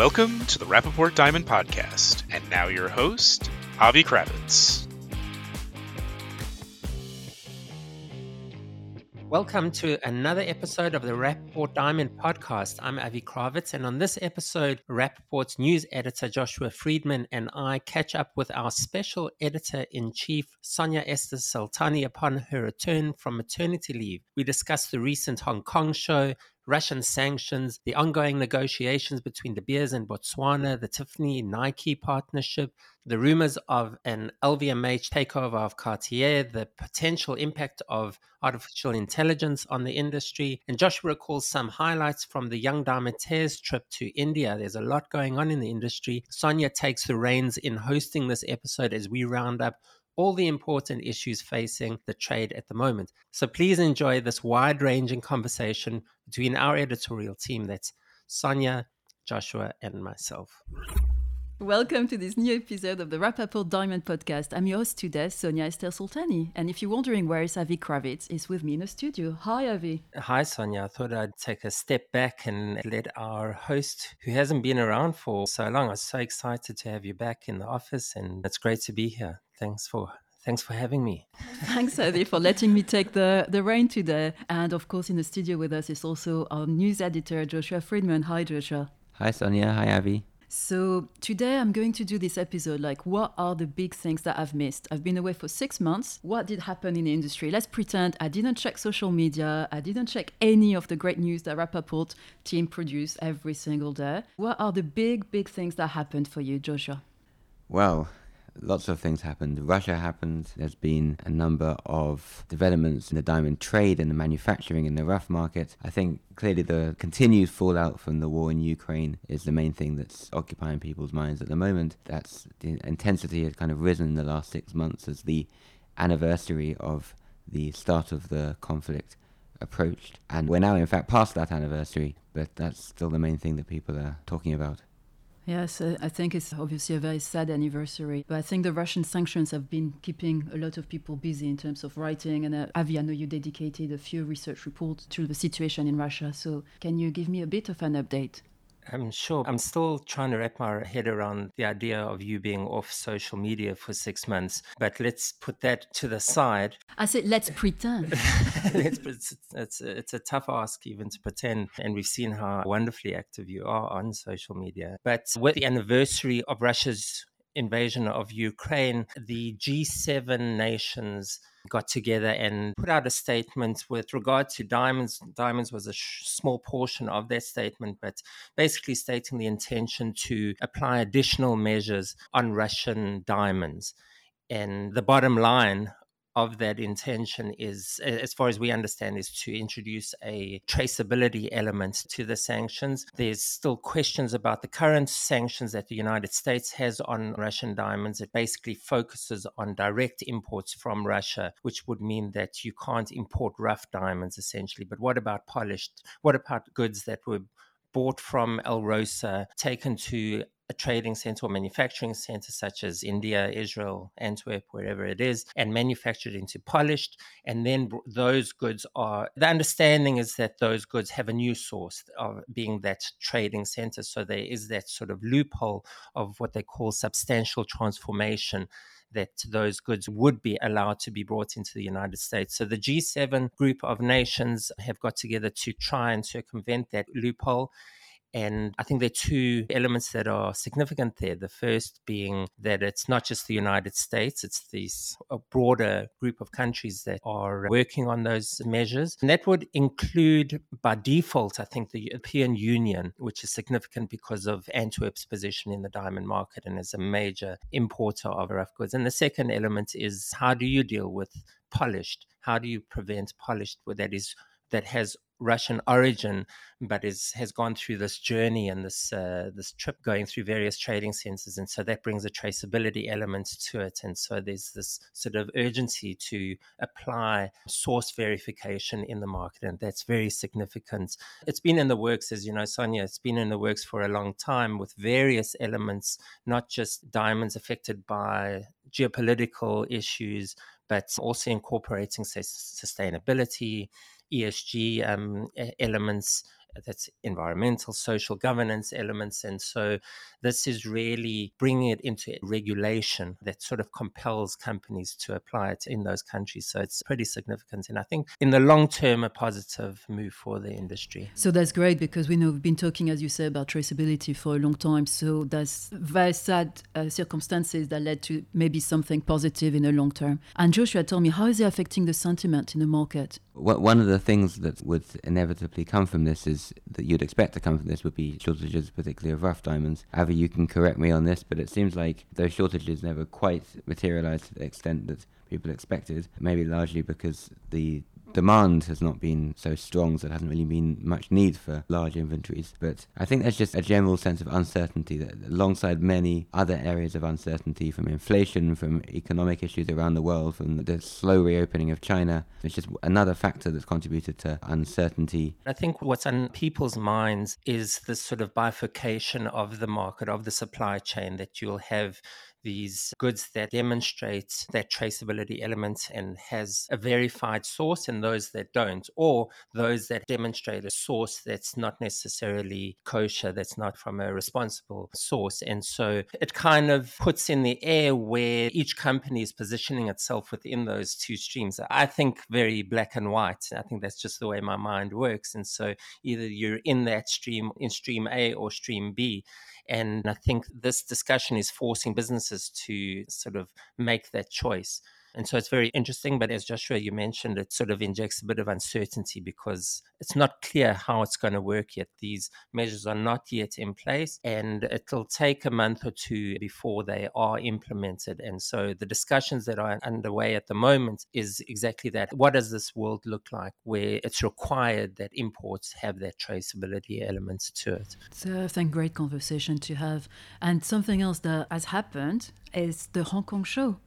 Welcome to the Rapaport Diamond Podcast, and now your host, Avi Krawitz. Welcome to another episode of the Rapaport Diamond Podcast. I'm Avi Krawitz, and on this episode, Rapaport's news editor, Joshua Friedman, and I catch up with our special editor-in-chief, Sonia Esther Soltani, upon her return from maternity leave. We discuss the recent Hong Kong show, Russian sanctions, the ongoing negotiations between De Beers and Botswana, the Tiffany-Nike partnership, the rumors of an LVMH takeover of Cartier, the potential impact of artificial intelligence on the industry, and Joshua recalls some highlights from the Young Diamantaires trip to India. There's a lot going on in the industry. Sonia takes the reins in hosting this episode as we round up all the important issues facing the trade at the moment. So please enjoy this wide-ranging conversation between our editorial team. That's Sonia, Joshua, and myself. Welcome to this new episode of the Rapaport Diamond Podcast. I'm your host today, Sonia Esther Soltani. And if you're wondering where is Avi Krawitz, he's with me in the studio. Hi, Avi. Hi, Sonia. I thought I'd take a step back and let our host, who hasn't been around for so long, I was so excited to have you back in the office, and it's great to be here. Thanks for having me. Thanks, Avi, for letting me take the reign today. And of course, in the studio with us is also our news editor, Joshua Friedman. Hi, Joshua. Hi, Sonia. Hi, Avi. So today I'm going to do this episode like, what are the big things that I've missed? I've been away for 6 months. What did happen in the industry? Let's pretend I didn't check social media. I didn't check any of the great news that Rapaport team produce every single day. What are the big things that happened for you, Joshua? Well, lots of things happened. Russia happened. There's been a number of developments in the diamond trade and the manufacturing and the rough market. I think clearly the continued fallout from the war in Ukraine is the main thing that's occupying people's minds at the moment. That's the intensity has kind of risen in the last 6 months as the anniversary of the start of the conflict approached. And we're now, in fact, past that anniversary, but that's still the main thing that people are talking about. Yes, I think it's obviously a very sad anniversary, but I think the Russian sanctions have been keeping a lot of people busy in terms of writing. And Avi, I know you dedicated a few research reports to the situation in Russia, so can you give me a bit of an update? I'm sure. I'm still trying to wrap my head around the idea of you being off social media for 6 months, but let's put that to the side. I said, let's pretend. It's a tough ask even to pretend, and we've seen how wonderfully active you are on social media. But with the anniversary of Russia's invasion of Ukraine, the G7 nations got together and put out a statement with regard to diamonds. Diamonds was a small portion of that statement, but basically stating the intention to apply additional measures on Russian diamonds. And the bottom line of that intention is, as far as we understand, is to introduce a traceability element to the sanctions. There's still questions about the current sanctions that the United States has on Russian diamonds. It basically focuses on direct imports from Russia, which would mean that you can't import rough diamonds, essentially. But what about polished? What about goods that were bought from El Rosa, taken to a trading center or manufacturing center such as India, Israel, Antwerp, wherever it is, and manufactured into polished? And then those goods are, the understanding is that those goods have a new source of being that trading center. So there is that sort of loophole of what they call substantial transformation, that those goods would be allowed to be brought into the United States. So the G7 group of nations have got together to try and circumvent that loophole. And I think there are two elements that are significant there. The first being that it's not just the United States, it's these a broader group of countries that are working on those measures. And that would include, by default, I think, the European Union, which is significant because of Antwerp's position in the diamond market and as a major importer of rough goods. And the second element is, how do you deal with polished? How do you prevent polished that has Russian origin, but has gone through this journey and this trip going through various trading centers, and so that brings a traceability element to it. And so there's this sort of urgency to apply source verification in the market, and that's very significant. It's been in the works, as you know, Sonia. It's been in the works for a long time with various elements, not just diamonds affected by geopolitical issues, but also incorporating, say, sustainability, ESG elements, That's environmental, social governance elements. And so this is really bringing it into regulation that sort of compels companies to apply it in those countries. So it's pretty significant. And I think in the long term, a positive move for the industry. So that's great, because we know we've been talking, as you say, about traceability for a long time. So that's very sad circumstances that led to maybe something positive in the long term. And Joshua, tell me, how is it affecting the sentiment in the market? One of the things that would inevitably come from this is that you'd expect to come from this would be shortages, particularly of rough diamonds. Avi, you can correct me on this, but it seems like those shortages never quite materialized to the extent that people expected, maybe largely because the demand has not been so strong, so there hasn't really been much need for large inventories. But I think there's just a general sense of uncertainty that, alongside many other areas of uncertainty, from inflation, from economic issues around the world, from the slow reopening of China, it's just another factor that's contributed to uncertainty. I think what's on people's minds is this sort of bifurcation of the market, of the supply chain, that you'll have these goods that demonstrate that traceability element and has a verified source, and those that don't, or those that demonstrate a source that's not necessarily kosher, that's not from a responsible source. And so it kind of puts in the air where each company is positioning itself within those two streams. I think very black and white. I think that's just the way my mind works. And so either you're in that stream, in stream A or stream B. And I think this discussion is forcing businesses to sort of make that choice. And so it's very interesting, but as Joshua, you mentioned, it sort of injects a bit of uncertainty because it's not clear how it's going to work yet. These measures are not yet in place, and it'll take a month or two before they are implemented. And so the discussions that are underway at the moment is exactly that. What does this world look like where it's required that imports have that traceability elements to it? So I think great conversation to have. And something else that has happened is the Hong Kong show.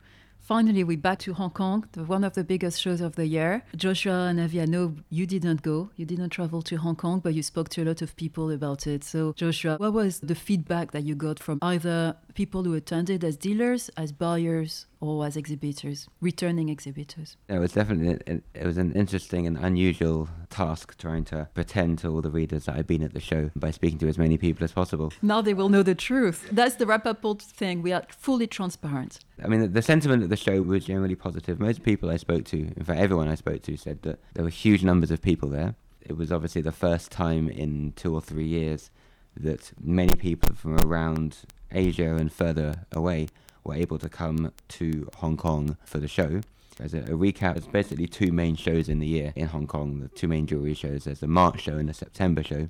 Finally, we're back to Hong Kong, one of the biggest shows of the year. Joshua and Avi, I know you didn't go, you didn't travel to Hong Kong, but you spoke to a lot of people about it. So Joshua, what was the feedback that you got from either people who attended as dealers, as buyers, or as exhibitors, returning exhibitors? It was definitely an interesting and unusual task trying to pretend to all the readers that I'd been at the show by speaking to as many people as possible. Now they will know the truth. That's the Rapaport thing. We are fully transparent. I mean, the sentiment at the show was generally positive. Most people I spoke to, in fact, everyone I spoke to, said that there were huge numbers of people there. It was obviously the first time in 2 or 3 years that many people from around Asia and further away were able to come to Hong Kong for the show. As a recap, there's basically two main shows in the year in Hong Kong, the two main jewellery shows. There's the March show and the September show.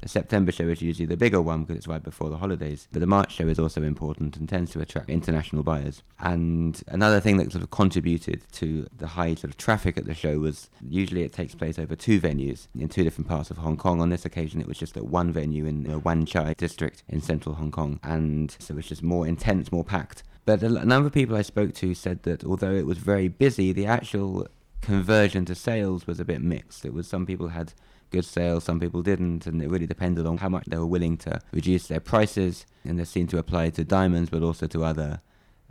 The September show is usually the bigger one because it's right before the holidays, but the March show is also important and tends to attract international buyers. And another thing that sort of contributed to the high sort of traffic at the show was usually it takes place over two venues in two different parts of Hong Kong. On this occasion, it was just at one venue in the Wan Chai district in central Hong Kong. And so it was just more intense, more packed. But a number of people I spoke to said that although it was very busy, the actual conversion to sales was a bit mixed. It was some people had good sales, some people didn't, and it really depended on how much they were willing to reduce their prices. And this seemed to apply to diamonds, but also to other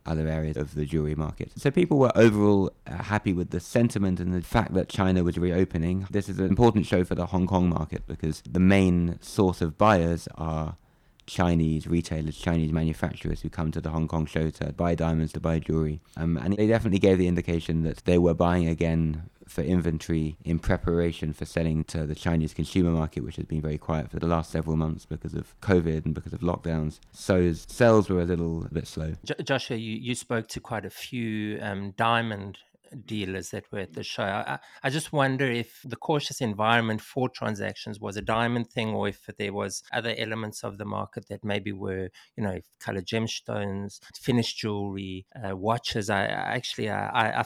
areas of the jewellery market. So people were overall happy with the sentiment and the fact that China was reopening. This is an important show for the Hong Kong market because the main source of buyers are Chinese retailers, Chinese manufacturers who come to the Hong Kong show to buy diamonds, to buy jewellery. And they definitely gave the indication that they were buying again for inventory in preparation for selling to the Chinese consumer market, which has been very quiet for the last several months because of COVID and because of lockdowns. So sales were a little bit slow. Joshua, you spoke to quite a few diamond dealers that were at the show. I just wonder if the cautious environment for transactions was a diamond thing, or if there was other elements of the market that maybe were, colored gemstones, finished jewelry, watches. I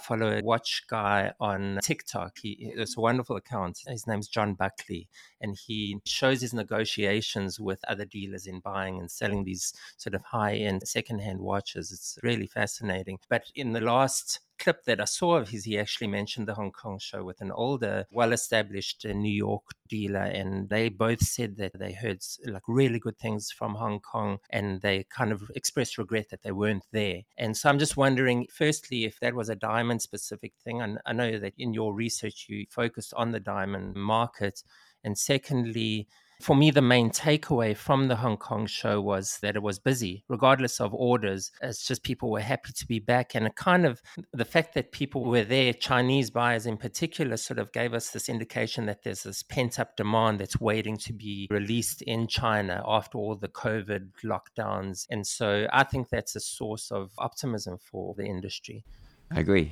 follow a watch guy on TikTok. It's a wonderful account. His name's John Buckley, and he shows his negotiations with other dealers in buying and selling these sort of high-end second-hand watches. It's really fascinating. But in the last clip that I saw of his, he actually mentioned the Hong Kong show with an older, well-established New York dealer, and they both said that they heard really good things from Hong Kong, and they kind of expressed regret that they weren't there. And so I'm just wondering, firstly, if that was a diamond-specific thing, and I know that in your research you focused on the diamond market, and secondly, For me, the main takeaway from the Hong Kong show was that it was busy, regardless of orders. It's just people were happy to be back. And it kind of, the fact that people were there, Chinese buyers in particular, sort of gave us this indication that there's this pent-up demand that's waiting to be released in China after all the COVID lockdowns. And so I think that's a source of optimism for the industry. I agree.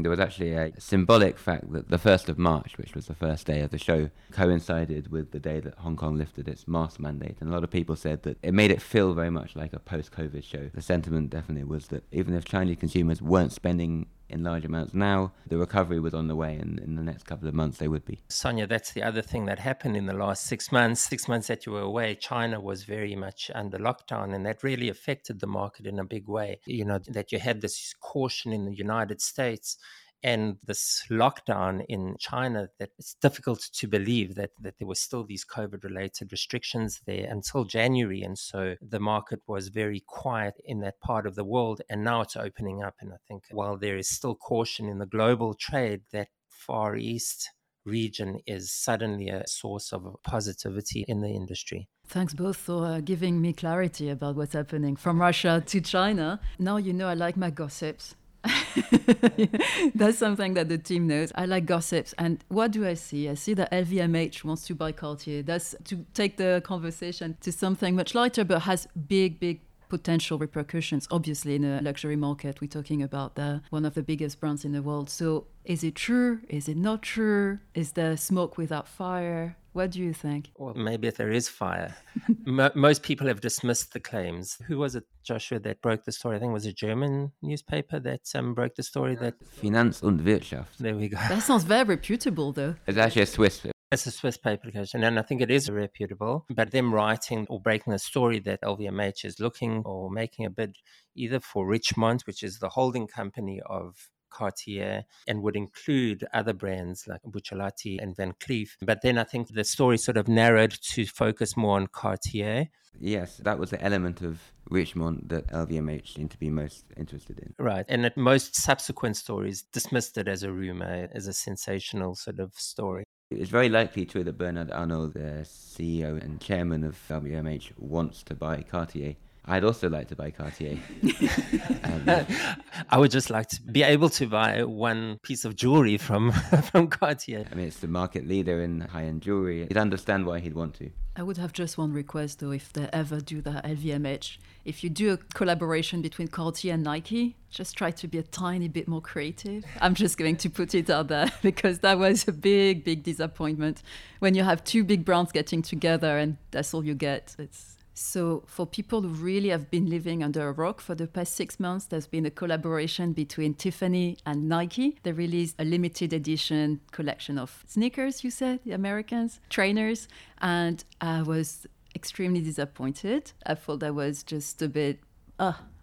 There was actually a symbolic fact that the 1st of March, which was the first day of the show, coincided with the day that Hong Kong lifted its mask mandate. And a lot of people said that it made it feel very much like a post-COVID show. The sentiment definitely was that even if Chinese consumers weren't spending in large amounts now, the recovery was on the way, and in the next couple of months they would be. Sonia, that's the other thing that happened in the last 6 months. 6 months that you were away, China was very much under lockdown, and that really affected the market in a big way. You know, that you had this caution in the United States and this lockdown in China, that it's difficult to believe that there were still these COVID-related restrictions there until January. And so the market was very quiet in that part of the world, and now it's opening up. And I think while there is still caution in the global trade, that Far East region is suddenly a source of positivity in the industry. Thanks both for giving me clarity about what's happening from Russia to China. Now you know I like my gossips. That's something that the team knows. I like gossips. And what do I see? I see that LVMH wants to buy Cartier. That's to take the conversation to something much lighter, but has big potential repercussions. Obviously, in the luxury market, we're talking about one of the biggest brands in the world. So is it true? Is it not true? Is there smoke without fire? What do you think? Well, maybe there is fire. Most people have dismissed the claims. Who was it, Joshua, that broke the story? I think it was a German newspaper that broke the story. That Finanz und Wirtschaft. There we go. That sounds very reputable, though. It's actually a Swiss. It's a Swiss publication, and I think it is reputable. But them writing or breaking the story that LVMH is looking or making a bid either for Richemont, which is the holding company of Cartier, and would include other brands like Buccellati and Van Cleef. But then I think the story sort of narrowed to focus more on Cartier. Yes, that was the element of Richemont that LVMH seemed to be most interested in. Right, and at most subsequent stories dismissed it as a rumor, as a sensational sort of story. It's very likely true that Bernard Arnault, the CEO and chairman of LVMH, wants to buy Cartier. I'd also like to buy Cartier. I would just like to be able to buy one piece of jewelry from Cartier. I mean, it's the market leader in high-end jewelry. You'd understand why he'd want to. I would have just one request, though, if they ever do that, LVMH. If you do a collaboration between Cartier and Nike, just try to be a tiny bit more creative. I'm just going to put it out there, because that was a big disappointment. When you have two big brands getting together and that's all you get, So for people who really have been living under a rock for the past 6 months, there's been a collaboration between Tiffany and Nike. They released a limited edition collection of sneakers, you said, the Americans, trainers. And I was extremely disappointed. I thought that was just a bit,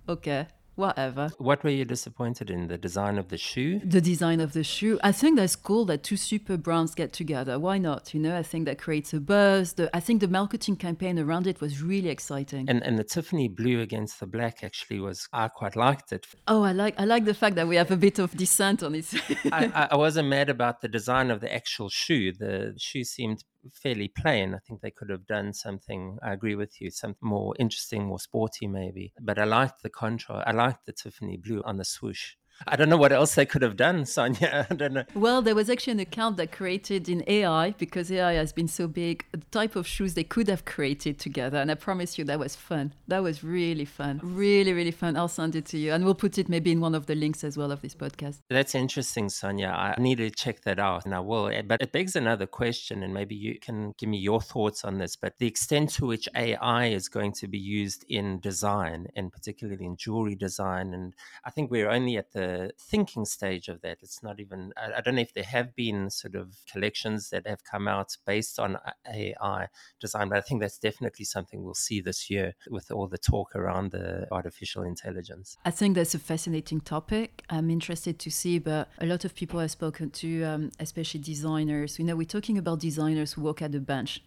okay. Whatever. What were you disappointed in? The design of the shoe? The design of the shoe. I think that's cool that two super brands get together. Why not? You know, I think that creates a buzz. I think the marketing campaign around it was really exciting. And the Tiffany blue against the black actually was, I quite liked it. Oh, I like the fact that we have a bit of dissent on it. I wasn't mad about the design of the actual shoe. The shoe seemed fairly plain. I think they could have done something, I agree with you, something more interesting, more sporty maybe. But I liked the contrast. I liked the Tiffany blue on the swoosh. I don't know what else they could have done, Sonia. I don't know. Well, there was actually an account that created in AI, because AI has been so big, the type of shoes they could have created together. And I promise you that was fun. That was really fun. Really, really fun. I'll send it to you. And we'll put it maybe in one of the links as well of this podcast. That's interesting, Sonia. I need to check that out, and I will. But it begs another question, and maybe you can give me your thoughts on this. But the extent to which AI is going to be used in design, and particularly in jewelry design. And I think we're only at the thinking stage of that. It's not even, I don't know if there have been sort of collections that have come out based on AI design, but I think that's definitely something we'll see this year with all the talk around the artificial intelligence. I think that's a fascinating topic. I'm interested to see, but a lot of people I've spoken to, especially designers, you know, we're talking about designers who work at the bench.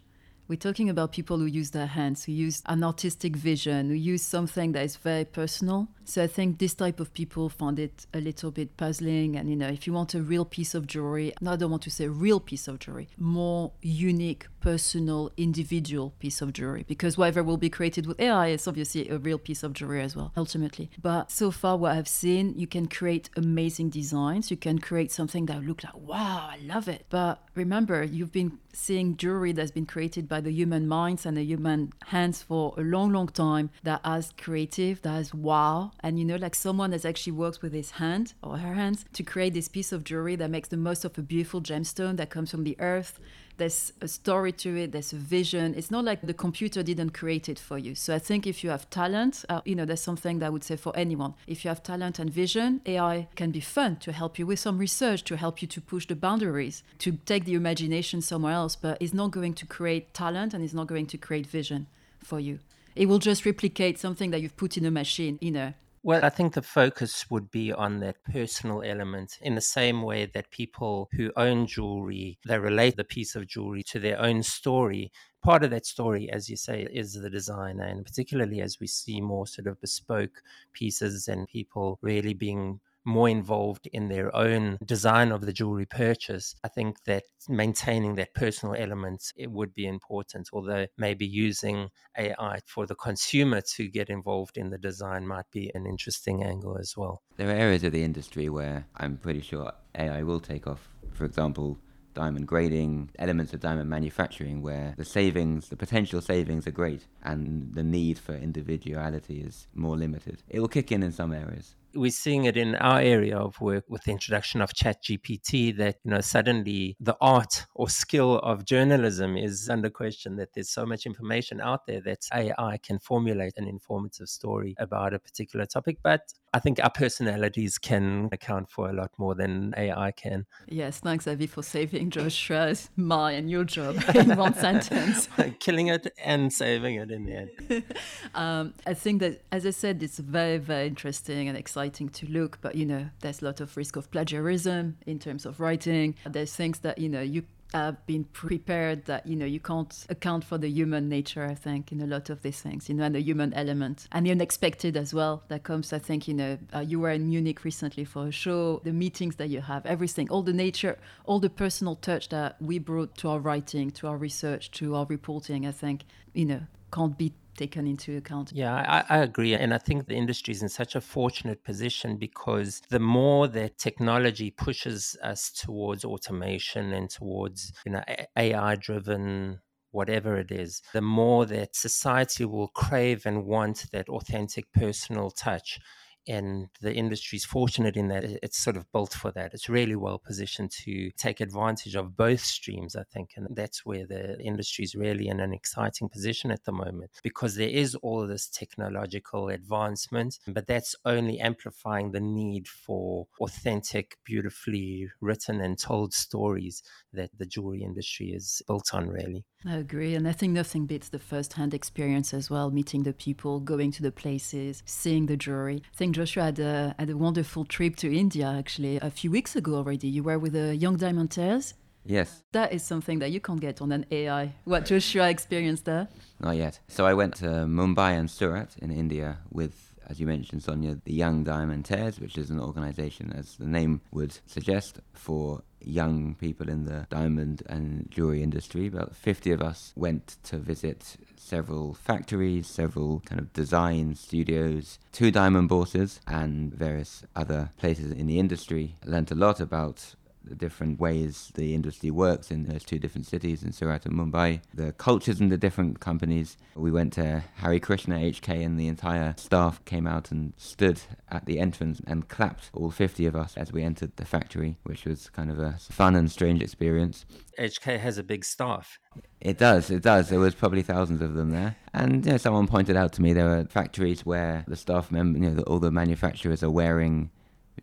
We're talking about people who use their hands, who use an artistic vision, who use something that is very personal. So I think this type of people find it a little bit puzzling. And, you know, if you want a real piece of jewelry, no, I don't want to say real piece of jewelry, more unique, personal, individual piece of jewelry, because whatever will be created with AI is obviously a real piece of jewelry as well, ultimately. But so far what I've seen, you can create amazing designs. You can create something that looks like, wow, I love it. But remember, you've been seeing jewelry that's been created by the human minds and the human hands for a long, long time, that as creative, that as wow. And, you know, like someone that actually works with his hand or her hands to create this piece of jewelry that makes the most of a beautiful gemstone that comes from the earth. There's a story to it, there's a vision. It's not like the computer didn't create it for you. So I think if you have talent, you know, there's something that I would say for anyone. If you have talent and vision, AI can be fun to help you with some research, to help you to push the boundaries, to take the imagination somewhere else, but it's not going to create talent and it's not going to create vision for you. It will just replicate something that you've put in a machine, you know. Well, I think the focus would be on that personal element, in the same way that people who own jewelry, they relate the piece of jewelry to their own story. Part of that story, as you say, is the designer, and particularly as we see more sort of bespoke pieces and people really being more involved in their own design of the jewelry purchase, I think that maintaining that personal element, it would be important, although maybe using AI for the consumer to get involved in the design might be an interesting angle as well. There are areas of the industry where I'm pretty sure AI will take off. For example, diamond grading, elements of diamond manufacturing, where the savings, the potential savings are great and the need for individuality is more limited. It will kick in some areas. We're seeing it in our area of work with the introduction of ChatGPT that, you know, suddenly the art or skill of journalism is under question, that there's so much information out there that AI can formulate an informative story about a particular topic. But I think our personalities can account for a lot more than AI can. Yes, thanks, Avi, for saving Joshua's, my and your job in one sentence. Killing it and saving it in the end. I think that, as I said, it's very, very interesting and exciting to look, but, you know, there's a lot of risk of plagiarism in terms of writing. There's things that, you know, you have been prepared that, you know, you can't account for the human nature, I think, in a lot of these things, you know, and the human element and the unexpected as well that comes. I think, you know, you were in Munich recently for a show, the meetings that you have, everything, all the nature, all the personal touch that we brought to our writing, to our research, to our reporting, I think, you know, can't be taken into account. Yeah, I agree. And I think the industry is in such a fortunate position, because the more that technology pushes us towards automation and towards, you know, AI-driven whatever it is, the more that society will crave and want that authentic personal touch. And the industry is fortunate in that it's sort of built for that. It's really well positioned to take advantage of both streams, I think. And that's where the industry is really in an exciting position at the moment, because there is all this technological advancement, but that's only amplifying the need for authentic, beautifully written and told stories that the jewelry industry is built on, really. I agree. And I think nothing beats the first-hand experience as well, meeting the people, going to the places, seeing the jewelry. I think Joshua had a wonderful trip to India, actually, a few weeks ago already. You were with the Young Diamantaires. Yes. That is something that you can't get on an AI. What Joshua experienced there? Not yet. So I went to Mumbai and Surat in India with, as you mentioned, Sonia, the Young Diamantaires, which is an organization, as the name would suggest, for young people in the diamond and jewelry industry. About 50 of us went to visit several factories, several kind of design studios, 2 diamond bourses and various other places in the industry. I learned a lot about the different ways the industry works in those 2 different cities, in Surat and Mumbai, the cultures in the different companies. We went to Hare Krishna HK and the entire staff came out and stood at the entrance and clapped, all 50 of us, as we entered the factory, which was kind of a fun and strange experience. HK has a big staff. It does. There was probably thousands of them there. And, you know, someone pointed out to me there are factories where the staff member, you know, all the manufacturers are wearing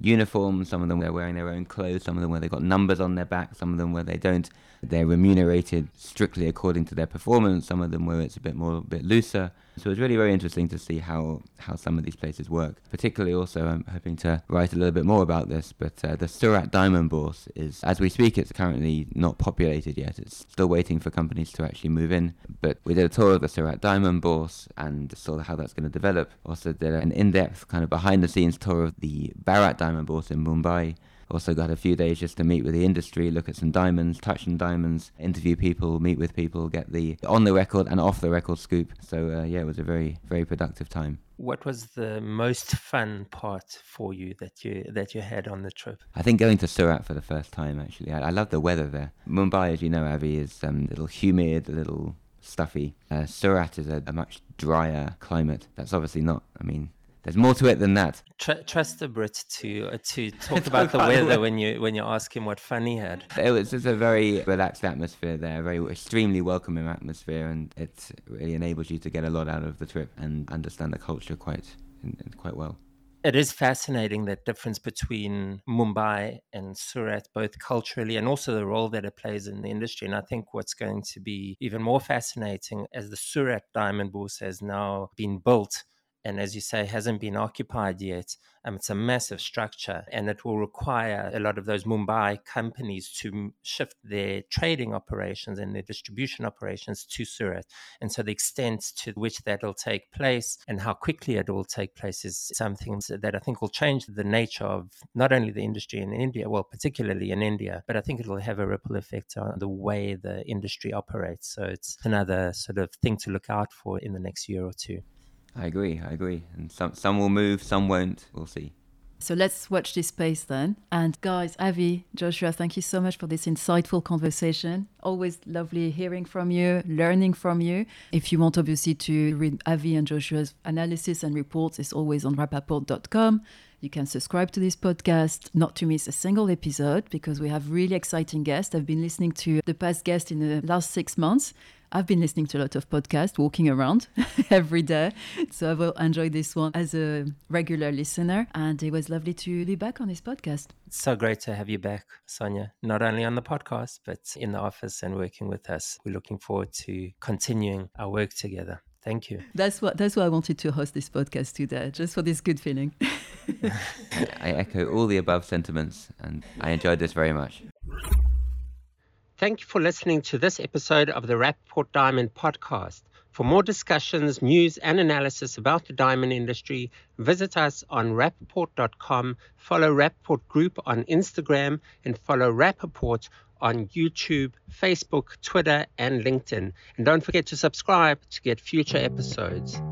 uniforms, some of them they're wearing their own clothes, some of them where they've got numbers on their back, some of them where they don't. They're remunerated strictly according to their performance, some of them where it's a bit looser. So it's really very interesting to see how some of these places work. Particularly also, I'm hoping to write a little bit more about this, but the Surat Diamond Bourse is, as we speak, it's currently not populated yet. It's still waiting for companies to actually move in. But we did a tour of the Surat Diamond Bourse and saw how that's going to develop. Also did an in-depth kind of behind-the-scenes tour of the Bharat Diamond Bourse in Mumbai. Also got a few days just to meet with the industry, look at some diamonds, touch some diamonds, interview people, meet with people, get the on-the-record and off-the-record scoop. So it was a very, very productive time. What was the most fun part for you that you had on the trip? I think going to Surat for the first time, actually. I love the weather there. Mumbai, as you know, Avi, is a little humid, a little stuffy. Surat is a much drier climate. That's obviously not, there's more to it than that. Trust the Brit to talk about the weather when you ask him what fun he had. It was just a very relaxed atmosphere there, a very extremely welcoming atmosphere, and it really enables you to get a lot out of the trip and understand the culture quite well. It is fascinating, that difference between Mumbai and Surat, both culturally and also the role that it plays in the industry. And I think what's going to be even more fascinating, as the Surat Diamond Bourse has now been built, and as you say, hasn't been occupied yet. It's a massive structure, and it will require a lot of those Mumbai companies to shift their trading operations and their distribution operations to Surat. And so the extent to which that will take place and how quickly it will take place is something that I think will change the nature of not only the industry in India, well, particularly in India, but I think it will have a ripple effect on the way the industry operates. So it's another sort of thing to look out for in the next year or two. I agree. And some will move, some won't. We'll see. So let's watch this space then. And guys, Avi, Joshua, thank you so much for this insightful conversation. Always lovely hearing from you, learning from you. If you want, obviously, to read Avi and Joshua's analysis and reports, it's always on rapaport.com. You can subscribe to this podcast, not to miss a single episode, because we have really exciting guests. I've been listening to the past guests in the last 6 months. I've been listening to a lot of podcasts, walking around every day. So I will enjoy this one as a regular listener. And it was lovely to be back on this podcast. It's so great to have you back, Sonia, not only on the podcast, but in the office and working with us. We're looking forward to continuing our work together. Thank you. That's why I wanted to host this podcast today, just for this good feeling. I echo all the above sentiments, and I enjoyed this very much. Thank you for listening to this episode of the Rapaport Diamond Podcast. For more discussions, news, and analysis about the diamond industry, visit us on rapaport.com, follow Rapaport Group on Instagram, and follow Rapaport on YouTube, Facebook, Twitter, and LinkedIn. And don't forget to subscribe to get future episodes.